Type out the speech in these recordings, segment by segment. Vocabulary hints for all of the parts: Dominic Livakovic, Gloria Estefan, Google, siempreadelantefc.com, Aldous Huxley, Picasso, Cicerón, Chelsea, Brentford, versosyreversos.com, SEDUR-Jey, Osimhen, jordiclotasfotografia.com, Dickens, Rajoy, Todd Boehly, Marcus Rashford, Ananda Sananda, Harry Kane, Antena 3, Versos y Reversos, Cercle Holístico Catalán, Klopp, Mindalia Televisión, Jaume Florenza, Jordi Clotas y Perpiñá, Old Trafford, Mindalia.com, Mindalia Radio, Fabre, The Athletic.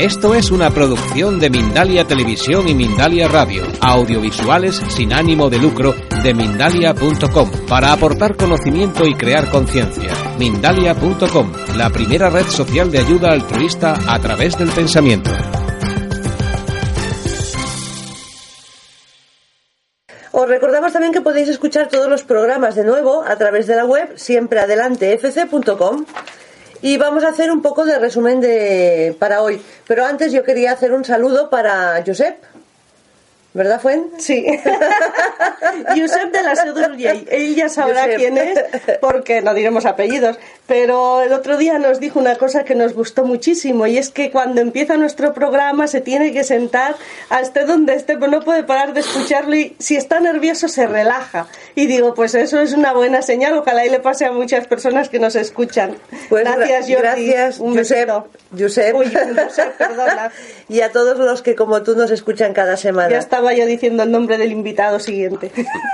Esto es una producción de Mindalia Televisión y Mindalia Radio, audiovisuales sin ánimo de lucro de Mindalia.com, para aportar conocimiento y crear conciencia. Mindalia.com, la primera red social de ayuda altruista a través del pensamiento. Os recordamos también que podéis escuchar todos los programas de nuevo a través de la web siempreadelantefc.com. Y vamos a hacer un poco de resumen para hoy. Pero antes yo quería hacer un saludo para Josep. ¿Verdad, Fuen? Sí. Josep de la SEDUR-Jey. Él ya sabrá Josep. Quién es, porque no diremos apellidos. Pero el otro día nos dijo una cosa que nos gustó muchísimo, y es que cuando empieza nuestro programa se tiene que sentar hasta donde esté, pero no puede parar de escucharlo, y si está nervioso se relaja. Y digo, pues eso es una buena señal. Ojalá y le pase a muchas personas que nos escuchan. Pues gracias, Jordi. Gracias, un besito. Josep. Uy, Josep, perdona. Y a todos los que como tú nos escuchan cada semana. Ya estaba yo diciendo el nombre del invitado siguiente.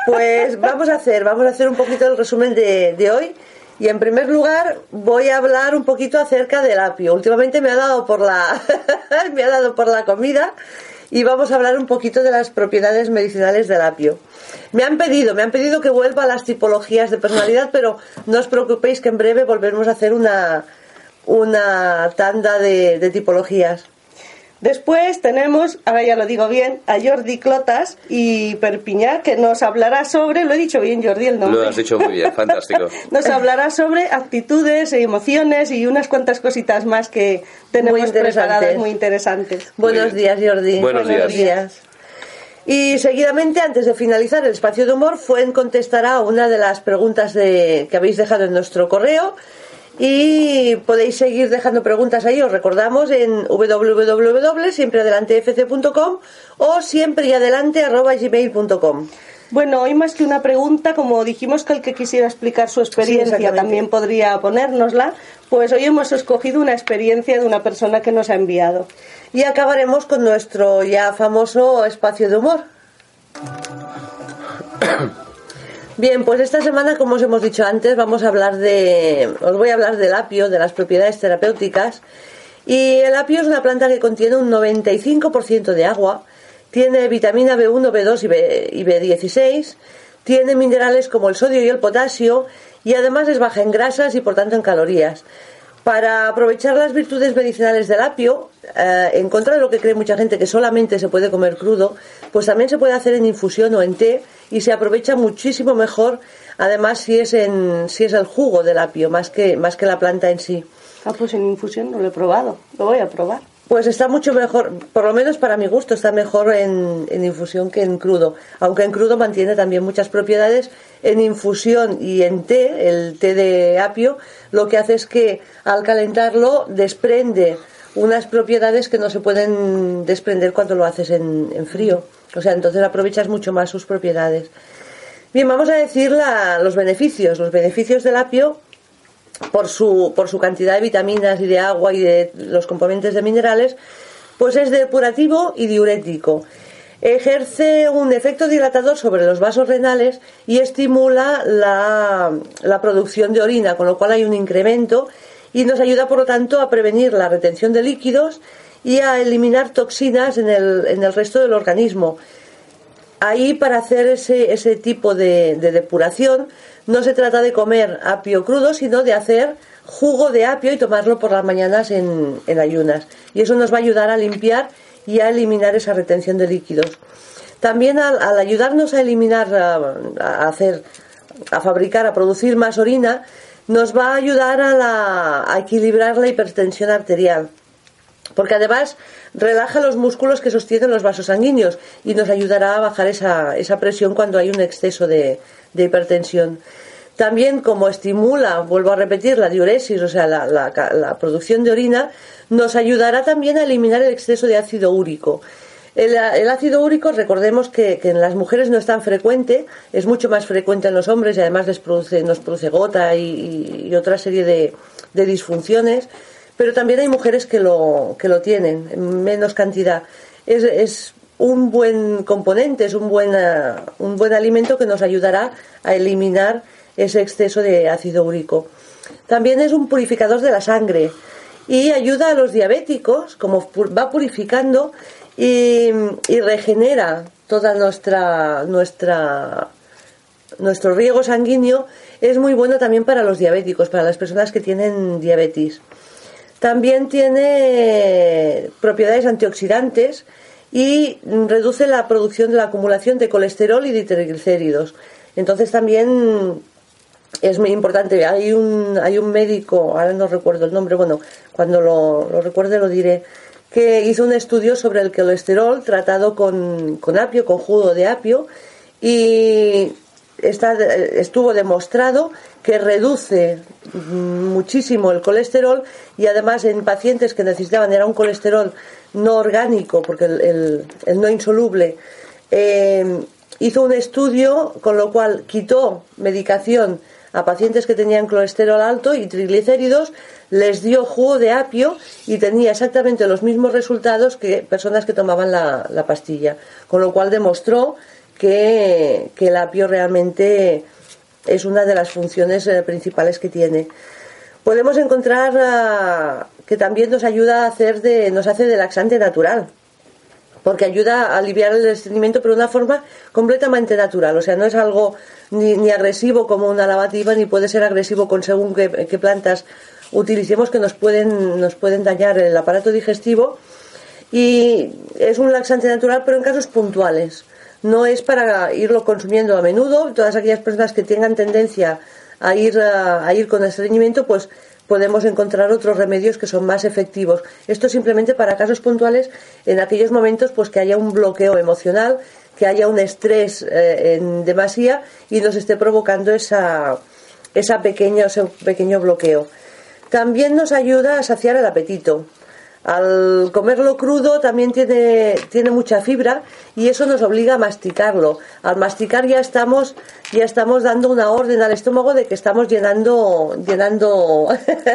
Pues vamos a hacer un poquito el resumen de hoy. Y en primer lugar voy a hablar un poquito acerca del apio. Últimamente me ha dado por la comida, y vamos a hablar un poquito de las propiedades medicinales del apio. Me han pedido que vuelva a las tipologías de personalidad, pero no os preocupéis que en breve volveremos a hacer una tanda de tipologías. Después tenemos, ahora ya lo digo bien, a Jordi Clotas y Perpiñá, que nos hablará sobre, lo he dicho bien, Jordi, el nombre. Lo has dicho muy bien, fantástico. Nos hablará sobre actitudes, emociones y unas cuantas cositas más que tenemos preparadas, muy interesantes. Buenos días, Jordi. Buenos días. Y seguidamente, antes de finalizar el espacio de humor, Fuen contestará una de las preguntas que habéis dejado en nuestro correo. Y podéis seguir dejando preguntas ahí, os recordamos, en www.siempreadelantefc.com o siempreadelante@gmail.com. Bueno, hoy más que una pregunta, como dijimos que el que quisiera explicar su experiencia también podría ponérnosla, pues hoy hemos escogido una experiencia de una persona que nos ha enviado. Y acabaremos con nuestro ya famoso espacio de humor. Bien, pues esta semana, como os hemos dicho antes, os voy a hablar del apio, de las propiedades terapéuticas. Y el apio es una planta que contiene un 95% de agua, tiene vitamina B1, B2 y B16, tiene minerales como el sodio y el potasio, y además es baja en grasas y por tanto en calorías. Para aprovechar las virtudes medicinales del apio, en contra de lo que cree mucha gente que solamente se puede comer crudo, pues también se puede hacer en infusión o en té, y se aprovecha muchísimo mejor, además si es el jugo del apio, más que la planta en sí. Ah, pues en infusión no lo he probado, lo voy a probar. Pues está mucho mejor, por lo menos para mi gusto, está mejor en infusión que en crudo, aunque en crudo mantiene también muchas propiedades. En infusión y en té, el té de apio, lo que hace es que al calentarlo desprende unas propiedades que no se pueden desprender cuando lo haces en frío. O sea, entonces aprovechas mucho más sus propiedades. Bien, vamos a decir los beneficios del apio por su cantidad de vitaminas y de agua y de los componentes de minerales. Pues es depurativo y diurético. Ejerce un efecto dilatador sobre los vasos renales y estimula la producción de orina, con lo cual hay un incremento, y nos ayuda por lo tanto a prevenir la retención de líquidos y a eliminar toxinas en el resto del organismo. Ahí, para hacer ese tipo de depuración, no se trata de comer apio crudo, sino de hacer jugo de apio y tomarlo por las mañanas en ayunas, y eso nos va a ayudar a limpiar y a eliminar esa retención de líquidos. También al ayudarnos a eliminar, a fabricar, a producir más orina, nos va a ayudar a equilibrar la hipertensión arterial, porque además relaja los músculos que sostienen los vasos sanguíneos y nos ayudará a bajar esa presión cuando hay un exceso de hipertensión. También, como estimula, vuelvo a repetir, la diuresis, o sea, la producción de orina, nos ayudará también a eliminar el exceso de ácido úrico. El ácido úrico, recordemos que en las mujeres no es tan frecuente, es mucho más frecuente en los hombres y además nos produce gota y otra serie de disfunciones, pero también hay mujeres que lo tienen en menos cantidad. Es un buen componente, es un buen alimento que nos ayudará a eliminar ese exceso de ácido úrico. También es un purificador de la sangre y ayuda a los diabéticos, como va purificando y regenera toda nuestro riego sanguíneo. Es muy bueno también para los diabéticos, para las personas que tienen diabetes. También tiene propiedades antioxidantes y reduce la producción de la acumulación de colesterol y de triglicéridos. Entonces también es muy importante. Hay un médico, ahora no recuerdo el nombre, bueno, cuando lo recuerde lo diré, que hizo un estudio sobre el colesterol tratado con apio, con jugo de apio, y estuvo demostrado que reduce muchísimo el colesterol, y además en pacientes que necesitaban, era un colesterol no orgánico, porque el no insoluble, hizo un estudio con lo cual quitó medicación a pacientes que tenían colesterol alto y triglicéridos, les dio jugo de apio y tenía exactamente los mismos resultados que personas que tomaban la pastilla. Con lo cual demostró que el apio realmente es una de las funciones principales que tiene. Podemos encontrar que también nos ayuda a nos hace de laxante natural, porque ayuda a aliviar el estreñimiento, pero de una forma completamente natural. O sea, no es algo ni agresivo como una lavativa, ni puede ser agresivo con según qué plantas utilicemos, que nos pueden dañar el aparato digestivo. Y es un laxante natural, pero en casos puntuales. No es para irlo consumiendo a menudo. Todas aquellas personas que tengan tendencia a ir con estreñimiento, pues podemos encontrar otros remedios que son más efectivos. Esto simplemente para casos puntuales, en aquellos momentos pues que haya un bloqueo emocional, que haya un estrés en demasía y nos esté provocando ese pequeño bloqueo. También nos ayuda a saciar el apetito. Al comerlo crudo también tiene mucha fibra y eso nos obliga a masticarlo. Al masticar ya estamos dando una orden al estómago de que estamos llenando.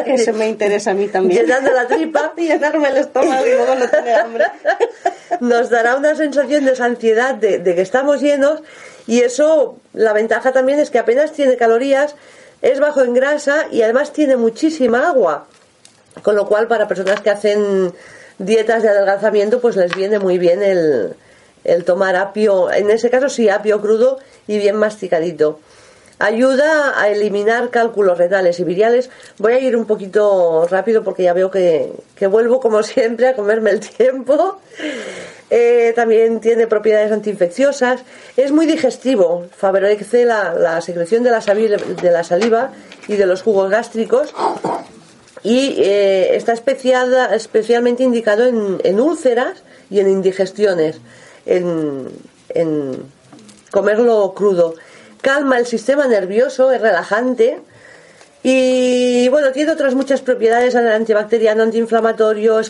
Eso me interesa a mí también. Llenando la tripa. Llenarme el estómago y luego no tener hambre. Nos dará una sensación de saciedad, de que estamos llenos, y eso, la ventaja también es que apenas tiene calorías, es bajo en grasa y además tiene muchísima agua. Con lo cual, para personas que hacen dietas de adelgazamiento, pues les viene muy bien el tomar apio, en ese caso sí, apio crudo y bien masticadito. Ayuda a eliminar cálculos renales y biliares. Voy a ir un poquito rápido porque ya veo que vuelvo, como siempre, a comerme el tiempo. También tiene propiedades antiinfecciosas. Es muy digestivo, favorece la secreción de la saliva y de los jugos gástricos. Y está especialmente indicado en úlceras y en indigestiones, en comerlo crudo. Calma el sistema nervioso, es relajante y, bueno, tiene otras muchas propiedades: antibacteriano, antiinflamatorio,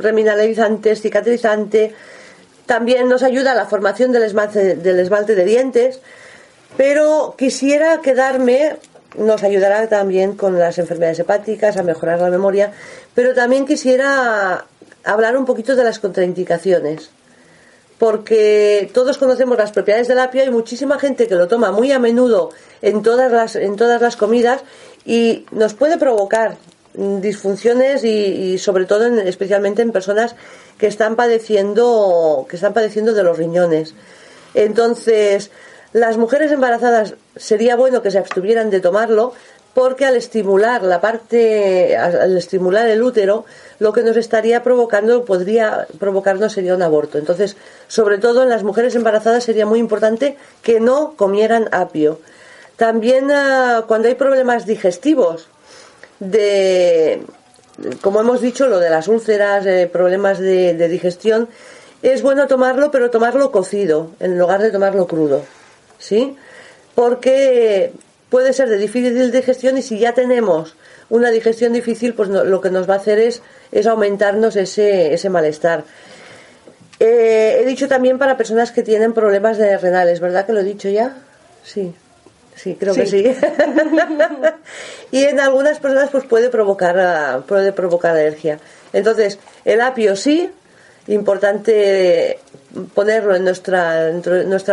remineralizante, cicatrizante. También nos ayuda a la formación del esmalte de dientes, pero quisiera quedarme. Nos ayudará también con las enfermedades hepáticas, a mejorar la memoria, pero también quisiera hablar un poquito de las contraindicaciones, porque todos conocemos las propiedades del apio. Hay muchísima gente que lo toma muy a menudo en todas las comidas y nos puede provocar disfunciones y sobre todo especialmente en personas que están padeciendo de los riñones. Entonces, las mujeres embarazadas sería bueno que se abstuvieran de tomarlo, porque al estimular el útero, lo que nos estaría provocando, podría provocarnos, sería un aborto. Entonces, sobre todo en las mujeres embarazadas sería muy importante que no comieran apio. También cuando hay problemas digestivos, como hemos dicho, lo de las úlceras, problemas de digestión, es bueno tomarlo, pero tomarlo cocido en lugar de tomarlo crudo. ¿Sí? Porque puede ser de difícil digestión, y si ya tenemos una digestión difícil, pues no, lo que nos va a hacer es aumentarnos ese malestar. He dicho también para personas que tienen problemas de renales, ¿verdad que lo he dicho ya? Sí, creo que sí. Y en algunas personas pues puede provocar alergia. Entonces, el apio sí, importante ponerlo en nuestra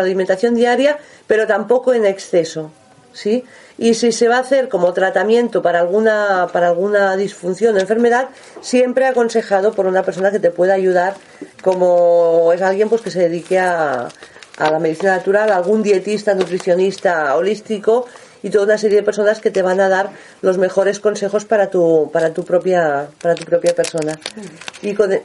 alimentación diaria, pero tampoco en exceso, ¿sí? Y si se va a hacer como tratamiento para alguna disfunción o enfermedad, siempre aconsejado por una persona que te pueda ayudar, como es alguien pues que se dedique a la medicina natural, algún dietista, nutricionista holístico y toda una serie de personas que te van a dar los mejores consejos para tu propia persona. Y con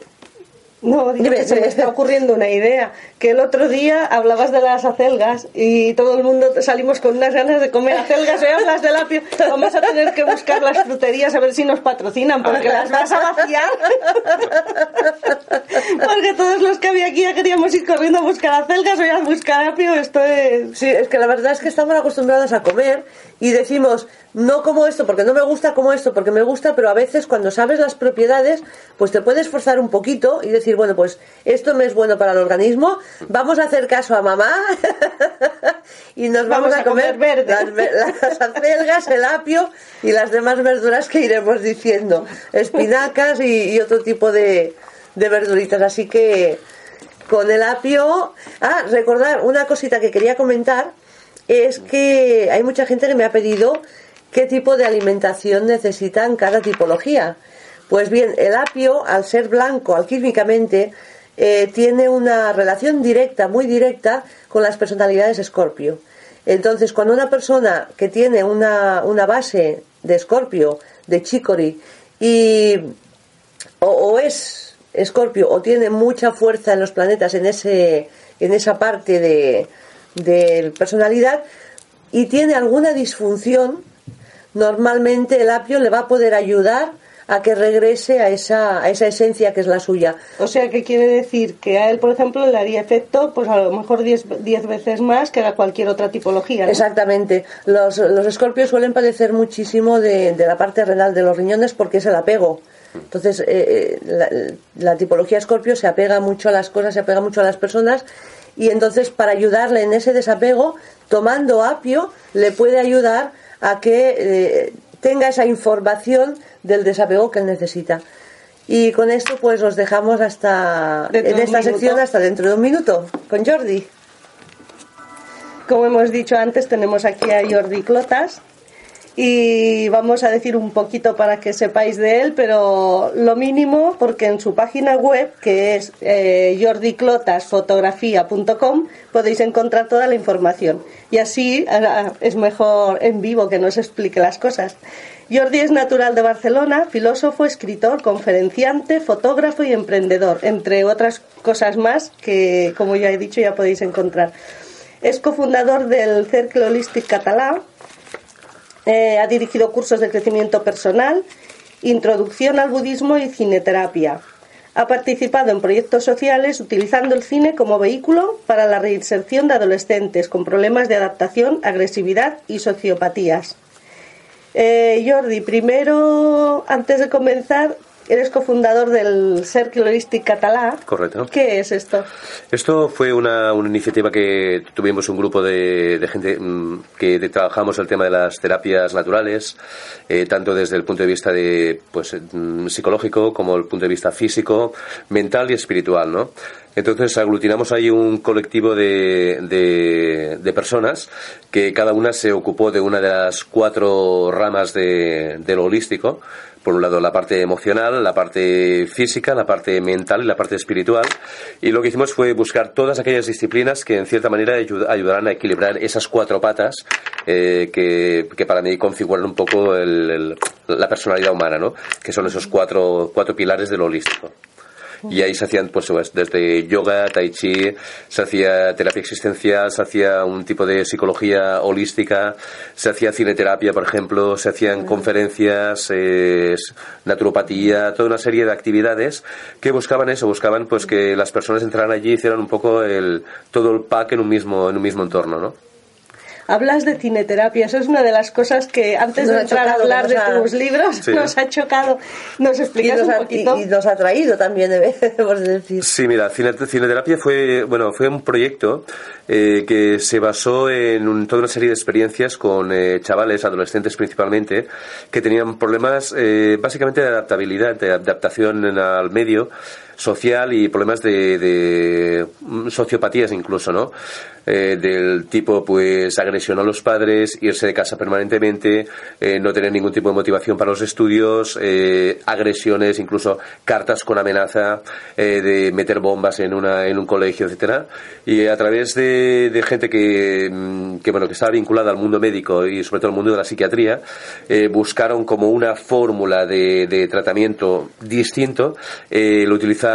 no, digo que se me está ocurriendo una idea, que el otro día hablabas de las acelgas y todo el mundo salimos con unas ganas de comer acelgas, veamos las del apio. Vamos a tener que buscar las fruterías a ver si nos patrocinan, porque las vas a vaciar. Porque todos los que había aquí ya queríamos ir corriendo a buscar acelgas o ya a buscar apio. Esto es... Sí, es que la verdad es que estamos acostumbrados a comer y decimos, no como esto porque no me gusta, como esto porque me gusta, pero a veces cuando sabes las propiedades, pues te puedes forzar un poquito y decir, bueno, pues esto me es bueno para el organismo, vamos a hacer caso a mamá y nos vamos a comer verde. Las acelgas, el apio y las demás verduras que iremos diciendo, espinacas y otro tipo de verduritas. Así que con el apio... recordar una cosita que quería comentar, es que hay mucha gente que me ha pedido qué tipo de alimentación necesitan cada tipología. Pues bien, el apio, al ser blanco alquímicamente, tiene una relación directa, muy directa, con las personalidades Escorpio. Entonces, cuando una persona que tiene una base de Escorpio, de Chicory, o es Escorpio, o tiene mucha fuerza en los planetas en esa parte de personalidad, y tiene alguna disfunción, normalmente el apio le va a poder ayudar a que regrese a esa esencia que es la suya. O sea, que quiere decir que a él, por ejemplo, le haría efecto pues a lo mejor 10 veces más que a cualquier otra tipología, ¿no? Exactamente. Los escorpios suelen padecer muchísimo de la parte renal, de los riñones, porque es el apego. Entonces, la tipología escorpio se apega mucho a las cosas, se apega mucho a las personas, y entonces para ayudarle en ese desapego, tomando apio, le puede ayudar a que tenga esa información del desapego que él necesita. Y con esto pues os dejamos hasta en esta sección, hasta dentro de un minuto con Jordi. Como hemos dicho antes, tenemos aquí a Jordi Clotas y vamos a decir un poquito para que sepáis de él, pero lo mínimo, porque en su página web, que es jordiclotasfotografia.com, podéis encontrar toda la información, y así es mejor en vivo que nos explique las cosas. Jordi es natural de Barcelona, filósofo, escritor, conferenciante, fotógrafo y emprendedor, entre otras cosas más que, como ya he dicho, ya podéis encontrar. Es cofundador del Cercle Holístico Catalán. Ha dirigido cursos de crecimiento personal, introducción al budismo y cineterapia. Ha participado en proyectos sociales utilizando el cine como vehículo para la reinserción de adolescentes con problemas de adaptación, agresividad y sociopatías. Jordi, primero, antes de comenzar, eres cofundador del Cercle Holístico Catalán. Correcto. ¿Qué es esto? Esto fue una iniciativa que tuvimos un grupo de gente que trabajamos el tema de las terapias naturales, tanto desde el punto de vista psicológico como el punto de vista físico, mental y espiritual, ¿no? Entonces aglutinamos ahí un colectivo de personas que cada una se ocupó de una de las 4 ramas de lo holístico. Por un lado la parte emocional, la parte física, la parte mental y la parte espiritual. Y lo que hicimos fue buscar todas aquellas disciplinas que en cierta manera ayudarán a equilibrar esas 4 patas que para mí configuran un poco la personalidad humana, ¿no? Que son esos 4 pilares de lo holístico. Y ahí se hacían, pues, desde yoga, tai chi, se hacía terapia existencial, se hacía un tipo de psicología holística, se hacía cineterapia, por ejemplo, se hacían conferencias, naturopatía, toda una serie de actividades que buscaban pues que las personas entraran allí y hicieran un poco todo el pack en un mismo entorno, ¿no? Hablas de cineterapia, eso es una de las cosas que antes de entrar a hablar de tus libros nos ha chocado. ¿Nos explicas un poquito? Y nos ha traído también, debemos decir. Sí, mira, cineterapia fue un proyecto que se basó en toda una serie de experiencias con chavales, adolescentes principalmente, que tenían problemas básicamente de adaptabilidad, de adaptación al medio social y problemas de sociopatías incluso, ¿no? Del tipo, pues, agresión a los padres, irse de casa permanentemente, no tener ningún tipo de motivación para los estudios, agresiones, incluso cartas con amenaza de meter bombas en un colegio, etcétera. Y a través de gente que estaba vinculada al mundo médico y sobre todo al mundo de la psiquiatría, buscaron como una fórmula de tratamiento distinto el utilizar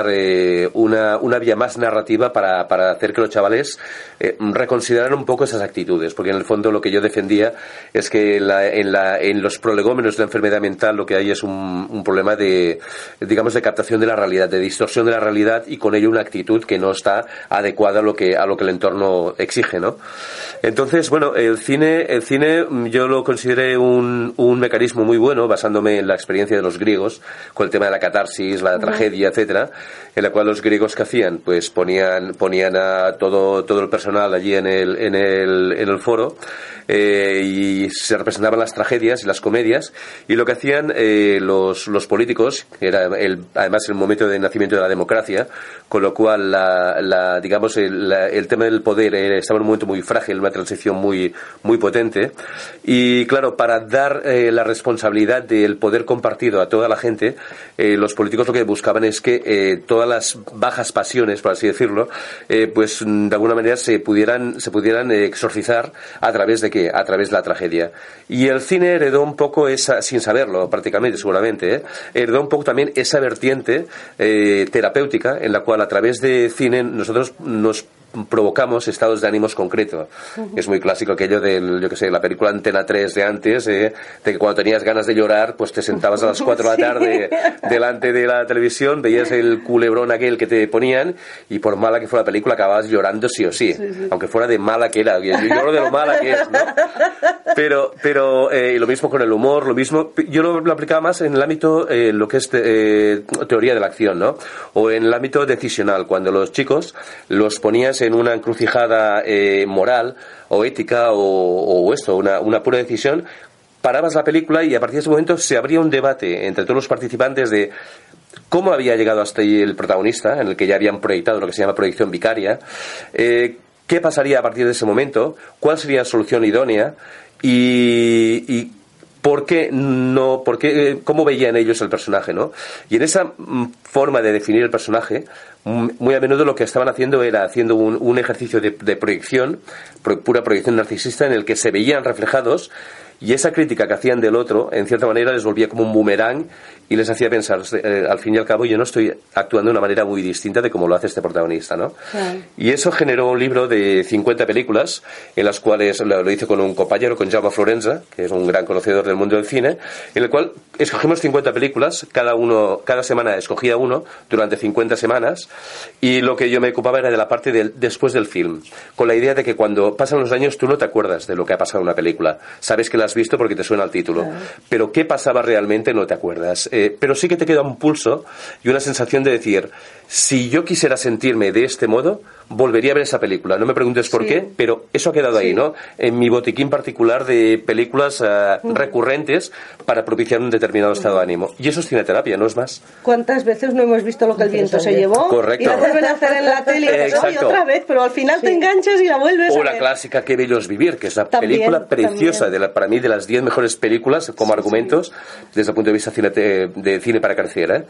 una vía más narrativa para hacer que los chavales reconsideraran un poco esas actitudes, porque en el fondo lo que yo defendía es que en los prolegómenos de la enfermedad mental lo que hay es un problema de captación de la realidad, de distorsión de la realidad, y con ello una actitud que no está adecuada a lo que el entorno exige, ¿no? Entonces, bueno, el cine yo lo consideré un mecanismo muy bueno, basándome en la experiencia de los griegos con el tema de la catarsis, la tragedia, etcétera, en la cual los griegos que hacían, pues ponían a todo el personal allí en el foro, y se representaban las tragedias y las comedias, y lo que hacían los políticos, que era además el momento de nacimiento de la democracia, con lo cual el tema del poder estaba en un momento muy frágil, una transición muy, muy potente, y claro, para dar la responsabilidad del poder compartido a toda la gente, los políticos lo que buscaban es que todas las bajas pasiones, por así decirlo, pues de alguna manera se pudieran exorcizar a través de qué, a través de la tragedia. Y el cine heredó un poco esa, sin saberlo prácticamente, seguramente, heredó un poco también esa vertiente terapéutica, en la cual a través de cine nosotros nos provocamos estados de ánimos concretos. Es muy clásico aquello de, yo que sé, la película Antena 3 de antes, de que cuando tenías ganas de llorar, pues te sentabas a las 4 de la tarde delante de la televisión, veías el culebrón aquel que te ponían, y por mala que fuera la película acababas llorando sí o sí, aunque fuera de mala que era. Yo lloro de lo mala que es, ¿no? Pero lo mismo con el humor, lo mismo. Yo lo aplicaba más en el ámbito lo que es teoría de la acción, ¿no? O en el ámbito decisional, cuando los chicos los ponías en una encrucijada moral o ética o esto, una pura decisión, parabas la película y a partir de ese momento se abría un debate entre todos los participantes de cómo había llegado hasta ahí el protagonista, en el que ya habían proyectado lo que se llama proyección vicaria, qué pasaría a partir de ese momento, cuál sería la solución idónea y cómo veían ellos el personaje, ¿no? Y en esa forma de definir el personaje, muy a menudo lo que estaban haciendo era haciendo un ejercicio de proyección, pura proyección narcisista, en el que se veían reflejados, y esa crítica que hacían del otro, en cierta manera, les volvía como un boomerang y les hacía pensar, al fin y al cabo, yo no estoy actuando de una manera muy distinta de como lo hace este protagonista, ¿no? Claro. Y eso generó un libro de 50 películas, en las cuales lo hice con un compañero, con Jaume Florenza, que es un gran conocedor del mundo del cine, en el cual escogimos 50 películas, cada semana escogía uno, durante 50 semanas, y lo que yo me ocupaba era de la parte después del film, con la idea de que cuando pasan los años tú no te acuerdas de lo que ha pasado en una película, sabes que las visto porque te suena el título, pero qué pasaba realmente no te acuerdas, pero sí que te queda un pulso y una sensación de decir, si yo quisiera sentirme de este modo, volvería a ver esa película, no me preguntes por qué, pero eso ha quedado ahí, ¿no? En mi botiquín particular de películas recurrentes para propiciar un determinado estado de ánimo, y eso es cineterapia, no es más. ¿Cuántas veces no hemos visto Lo que el viento se llevó? Correcto. Y la vuelven a hacer en la tele y otra vez, pero al final te enganchas y la vuelves a ver. O la clásica Qué bello es vivir, que es la película preciosa, para mí de las 10 mejores películas como argumentos desde el punto de vista de cine para crecer,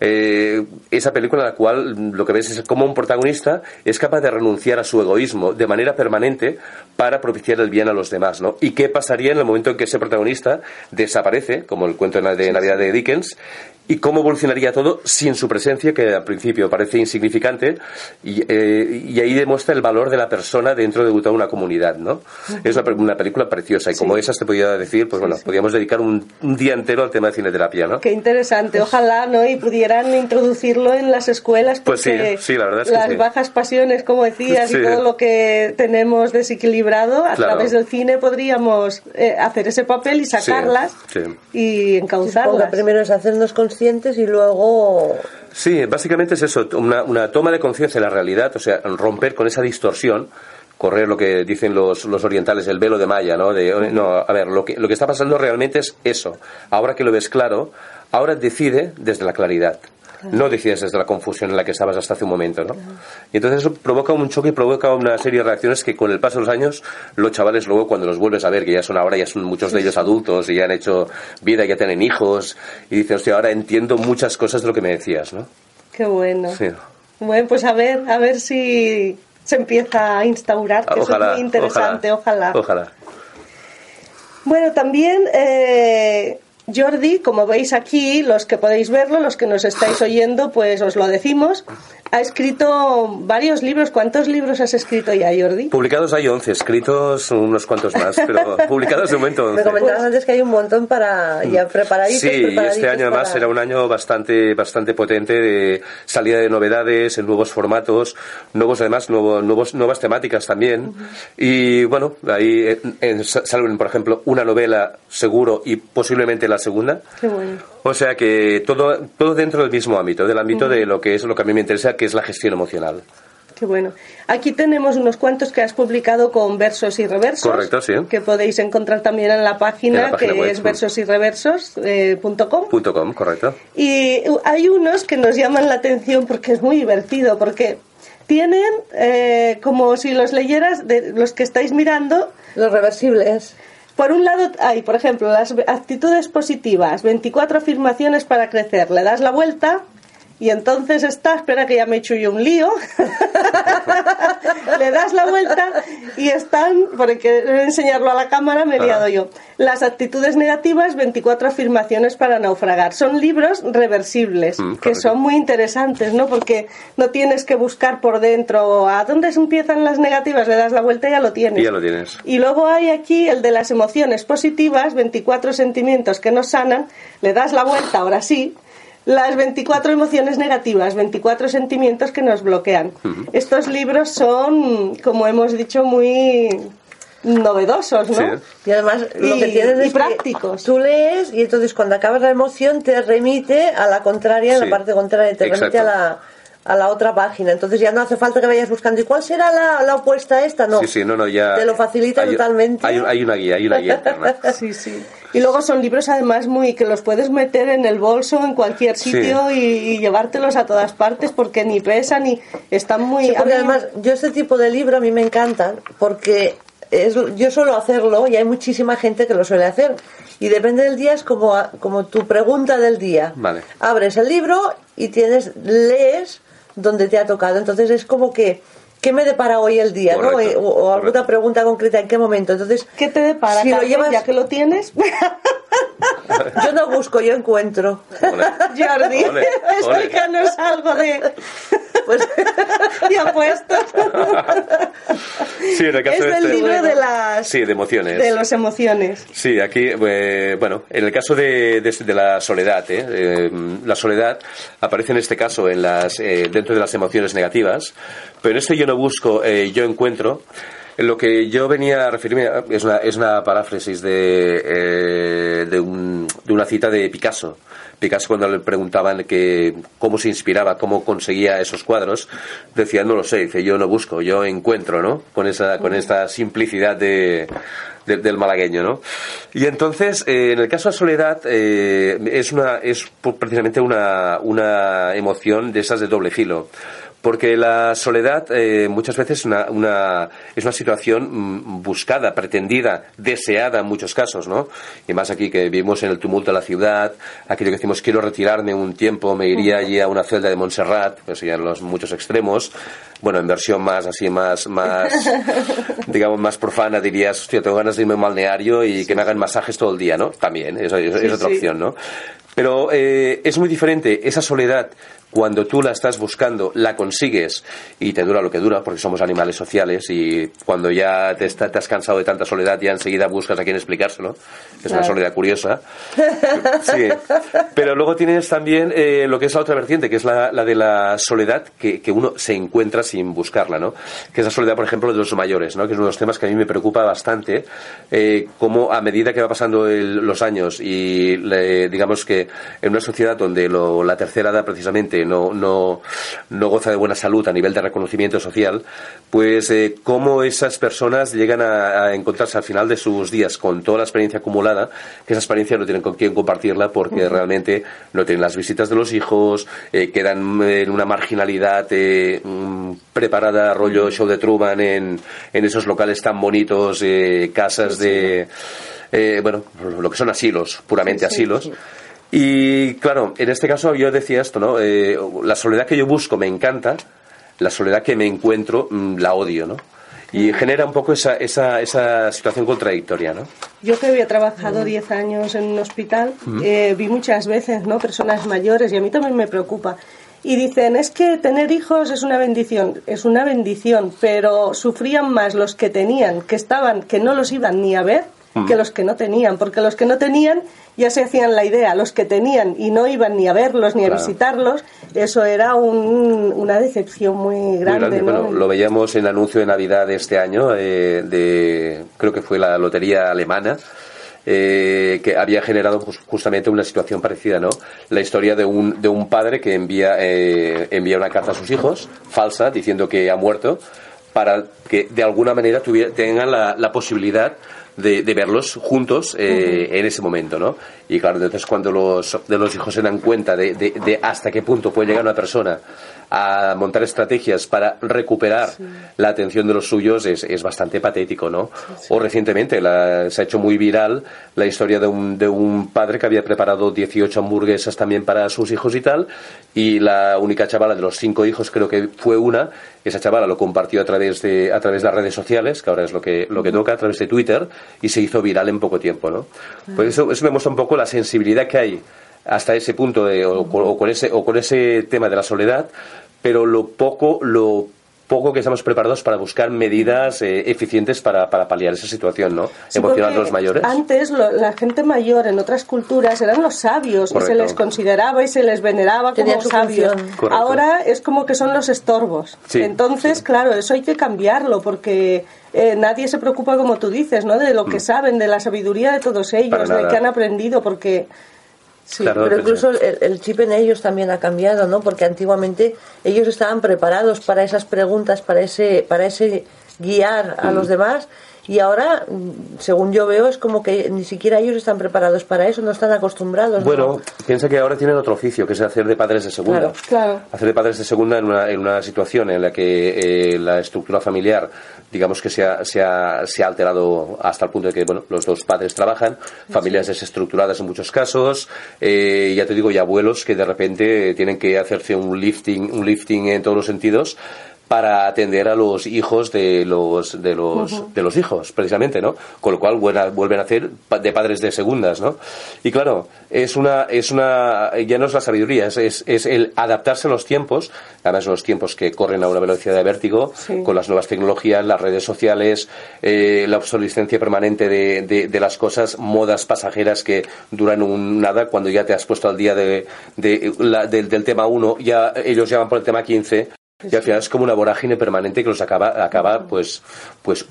esa película en la cual lo que ves es cómo un protagonista es capaz de renunciar a su egoísmo de manera permanente para propiciar el bien a los demás, ¿no? Y qué pasaría en el momento en que ese protagonista desaparece, como el cuento de Navidad de Dickens, y cómo evolucionaría todo sin su presencia, que al principio parece insignificante, y ahí demuestra el valor de la persona dentro de una comunidad, ¿no? Es una película preciosa, y como esas te podía decir, pues bueno, podríamos dedicar un día entero al tema de cineterapia, ¿no? Qué interesante, ojalá, ¿no? Y pudieran introducirlo en las escuelas, porque pues sí, la verdad es que las bajas pasiones, como decías, y todo lo que tenemos desequilibrado, a través del cine podríamos hacer ese papel y sacarlas y encauzarlas. Supongo, primero es hacernos conscientes y luego... Sí, básicamente es eso, una toma de conciencia de la realidad, o sea, romper con esa distorsión, correr lo que dicen los orientales, el velo de Maya, ¿no? A ver, lo que está pasando realmente es eso. Ahora que lo ves claro, ahora decide desde la claridad. No decides desde la confusión en la que estabas hasta hace un momento, ¿no? Y entonces eso provoca un choque y provoca una serie de reacciones que con el paso de los años, los chavales luego cuando los vuelves a ver, que ya son muchos de ellos adultos y ya han hecho vida, ya tienen hijos, y dicen, hostia, ahora entiendo muchas cosas de lo que me decías, ¿no? Qué bueno. Sí. Bueno, pues a ver si se empieza a instaurar, que ojalá, eso es muy interesante, ojalá. Bueno, también... Jordi, como veis aquí, los que podéis verlo, los que nos estáis oyendo, pues os lo decimos, ha escrito varios libros. ¿Cuántos libros has escrito ya, Jordi? Publicados hay 11, escritos unos cuantos más, pero publicados de momento 11. Me comentabas antes que hay un montón para ya preparaditos. Sí, y este año además será un año bastante potente de salida de novedades, en nuevos formatos, nuevas temáticas también. Uh-huh. Y bueno, ahí salen, por ejemplo, una novela seguro y posiblemente la segunda. Qué bueno. O sea que todo dentro del mismo ámbito, del ámbito de lo que es lo que a mí me interesa, que es la gestión emocional. Qué bueno. Aquí tenemos unos cuantos que has publicado con Versos y Reversos. Correcto, sí. Que podéis encontrar también en la página que web, es versosyreversos.com. Correcto. Y hay unos que nos llaman la atención porque es muy divertido, porque tienen como si los leyeras, de los que estáis mirando... Los reversibles. Por un lado hay, por ejemplo, las actitudes positivas, 24 afirmaciones para crecer. Le das la vuelta y entonces espera que ya me he hecho yo un lío. Le das la vuelta y están, porque enseñarlo a la cámara me he liado yo. Las actitudes negativas, 24 afirmaciones para naufragar. Son libros reversibles, que son muy interesantes, ¿no? Porque no tienes que buscar por dentro a dónde empiezan las negativas, le das la vuelta y ya lo tienes. Y luego hay aquí el de las emociones positivas, 24 sentimientos que nos sanan, le das la vuelta, ahora sí, las 24 emociones negativas, 24 sentimientos que nos bloquean. Estos libros son, como hemos dicho, muy... novedosos, ¿no? Sí. Y además lo que tienes es prácticos. Tú lees y entonces cuando acabas la emoción te remite a la contraria, la parte contraria, te remite a la otra página. Entonces ya no hace falta que vayas buscando. ¿Y cuál será la opuesta a esta? No. No, ya te lo facilita totalmente. Hay una guía interna. Sí. Y luego son libros además muy que los puedes meter en el bolso en cualquier sitio y llevártelos a todas partes porque ni pesan ni están muy... Sí, porque además yo este tipo de libro a mí me encantan porque... yo suelo hacerlo y hay muchísima gente que lo suele hacer y depende del día, es como tu pregunta del día. Vale. Abres el libro y lees donde te ha tocado, entonces es como que ¿qué me depara hoy el día? Correcto, ¿no? O alguna pregunta concreta, ¿en qué momento? Entonces, ¿qué te depara? Si lo llevas... ya que lo tienes. Yo no busco, yo encuentro. Jordi, explícanos algo de... Pues ya puesto. Sí, en el caso es del libro de las... Sí, de emociones. De las emociones. Sí, aquí, bueno, en el caso de la soledad, la soledad aparece en este caso en dentro de las emociones negativas, pero en este yo no busco, yo encuentro. Lo que yo venía a referirme es una paráfrasis de una cita de Picasso. Picasso, cuando le preguntaban cómo se inspiraba, cómo conseguía esos cuadros, decía, no lo sé, dice, yo no busco, yo encuentro, ¿no? Con esta simplicidad del malagueño, ¿no? Y entonces, en el caso de Soledad, es precisamente una emoción de esas de doble filo. Porque la soledad muchas veces es una situación buscada, pretendida, deseada en muchos casos, ¿no? Y más aquí que vivimos en el tumulto de la ciudad, aquello que decimos quiero retirarme un tiempo, me iría allí a una celda de Montserrat, pues ya en los muchos extremos, bueno, en versión más así, más digamos, más profana, dirías, hostia, tengo ganas irme a un balneario y que me hagan masajes todo el día, ¿no? También, es otra opción, ¿no? Pero es muy diferente esa soledad. Cuando tú la estás buscando, la consigues y te dura lo que dura, porque somos animales sociales y cuando ya te has cansado de tanta soledad, ya enseguida buscas a quien explicárselo. Es claro. Una soledad curiosa. Sí. Pero luego tienes también lo que es la otra vertiente, que es la de la soledad que uno se encuentra sin buscarla, ¿no? Que es la soledad, por ejemplo, de los mayores, ¿no? Que es uno de los temas que a mí me preocupa bastante, cómo a medida que va pasando los años y digamos que en una sociedad donde la tercera edad precisamente no goza de buena salud a nivel de reconocimiento social, pues cómo esas personas llegan a encontrarse al final de sus días con toda la experiencia acumulada, que esa experiencia no tienen con quién compartirla porque realmente no tienen las visitas de los hijos, quedan en una marginalidad preparada, rollo show de Truman en esos locales tan bonitos, casas de... bueno, lo que son asilos, puramente asilos. Sí. Y claro, en este caso yo decía esto, ¿no? La soledad que yo busco me encanta, la soledad que me encuentro la odio, ¿no? Y genera un poco esa situación contradictoria, ¿no? Yo que había trabajado 10 años en un hospital, vi muchas veces, ¿no?, personas mayores, y a mí también me preocupa. Y dicen, es que tener hijos es una bendición, pero sufrían más los que tenían, que no los iban ni a ver, que los que no tenían, porque los que no tenían ya se hacían la idea, los que tenían y no iban ni a verlos ni a visitarlos, eso era una decepción muy grande, ¿no? Bueno, lo veíamos en anuncio de Navidad de este año, creo que fue la lotería alemana, que había generado justamente una situación parecida, ¿no? La historia de un padre que envía una carta a sus hijos, falsa, diciendo que ha muerto, para que de alguna manera tengan la posibilidad de verlos juntos en ese momento, ¿no? Y claro, entonces cuando los hijos se dan cuenta de hasta qué punto puede llegar una persona a montar estrategias para recuperar la atención de los suyos, es bastante patético, ¿no? Sí. O recientemente se ha hecho muy viral la historia de un padre que había preparado 18 hamburguesas también para sus hijos y tal, y la única chavala de los 5 hijos, creo que fue una, esa chavala lo compartió a través de las redes sociales, que ahora es lo que toca, a través de Twitter, y se hizo viral en poco tiempo, ¿no? Pues eso me muestra un poco la sensibilidad que hay hasta ese punto con ese tema de la soledad, pero lo poco que estamos preparados para buscar medidas eficientes para paliar esa situación, ¿no? Sí, emocional de los mayores. Antes la gente mayor en otras culturas eran los sabios, que se les consideraba y se les veneraba como sabios. Ahora es como que son los estorbos. Sí, entonces, claro, eso hay que cambiarlo porque nadie se preocupa, como tú dices, ¿no?, de lo que saben, de la sabiduría de todos ellos, de que han aprendido, porque... Sí, claro, pero incluso el chip en ellos también ha cambiado, ¿no? Porque antiguamente ellos estaban preparados para esas preguntas, para ese guiar a los demás, y ahora, según yo veo, es como que ni siquiera ellos están preparados para eso, no están acostumbrados. Bueno, ¿no? Piensa que ahora tienen otro oficio, que es hacer de padres de segunda. Claro. Hacer de padres de segunda en una situación en la que la estructura familiar, digamos que se ha alterado hasta el punto de que, bueno, los dos padres trabajan, familias desestructuradas en muchos casos, ya te digo, y abuelos que de repente tienen que hacerse un lifting en todos los sentidos, para atender a los hijos de los hijos, precisamente, ¿no? Con lo cual vuelven a hacer de padres de segundas, ¿no? Y claro, es una ya no es la sabiduría, es el adaptarse a los tiempos, además los tiempos que corren a una velocidad de vértigo, con las nuevas tecnologías, las redes sociales, la obsolescencia permanente de las cosas, modas pasajeras que duran un nada, cuando ya te has puesto al día del tema 1, ya ellos ya van por el tema 15. Y al final es como una vorágine permanente que los acaba pues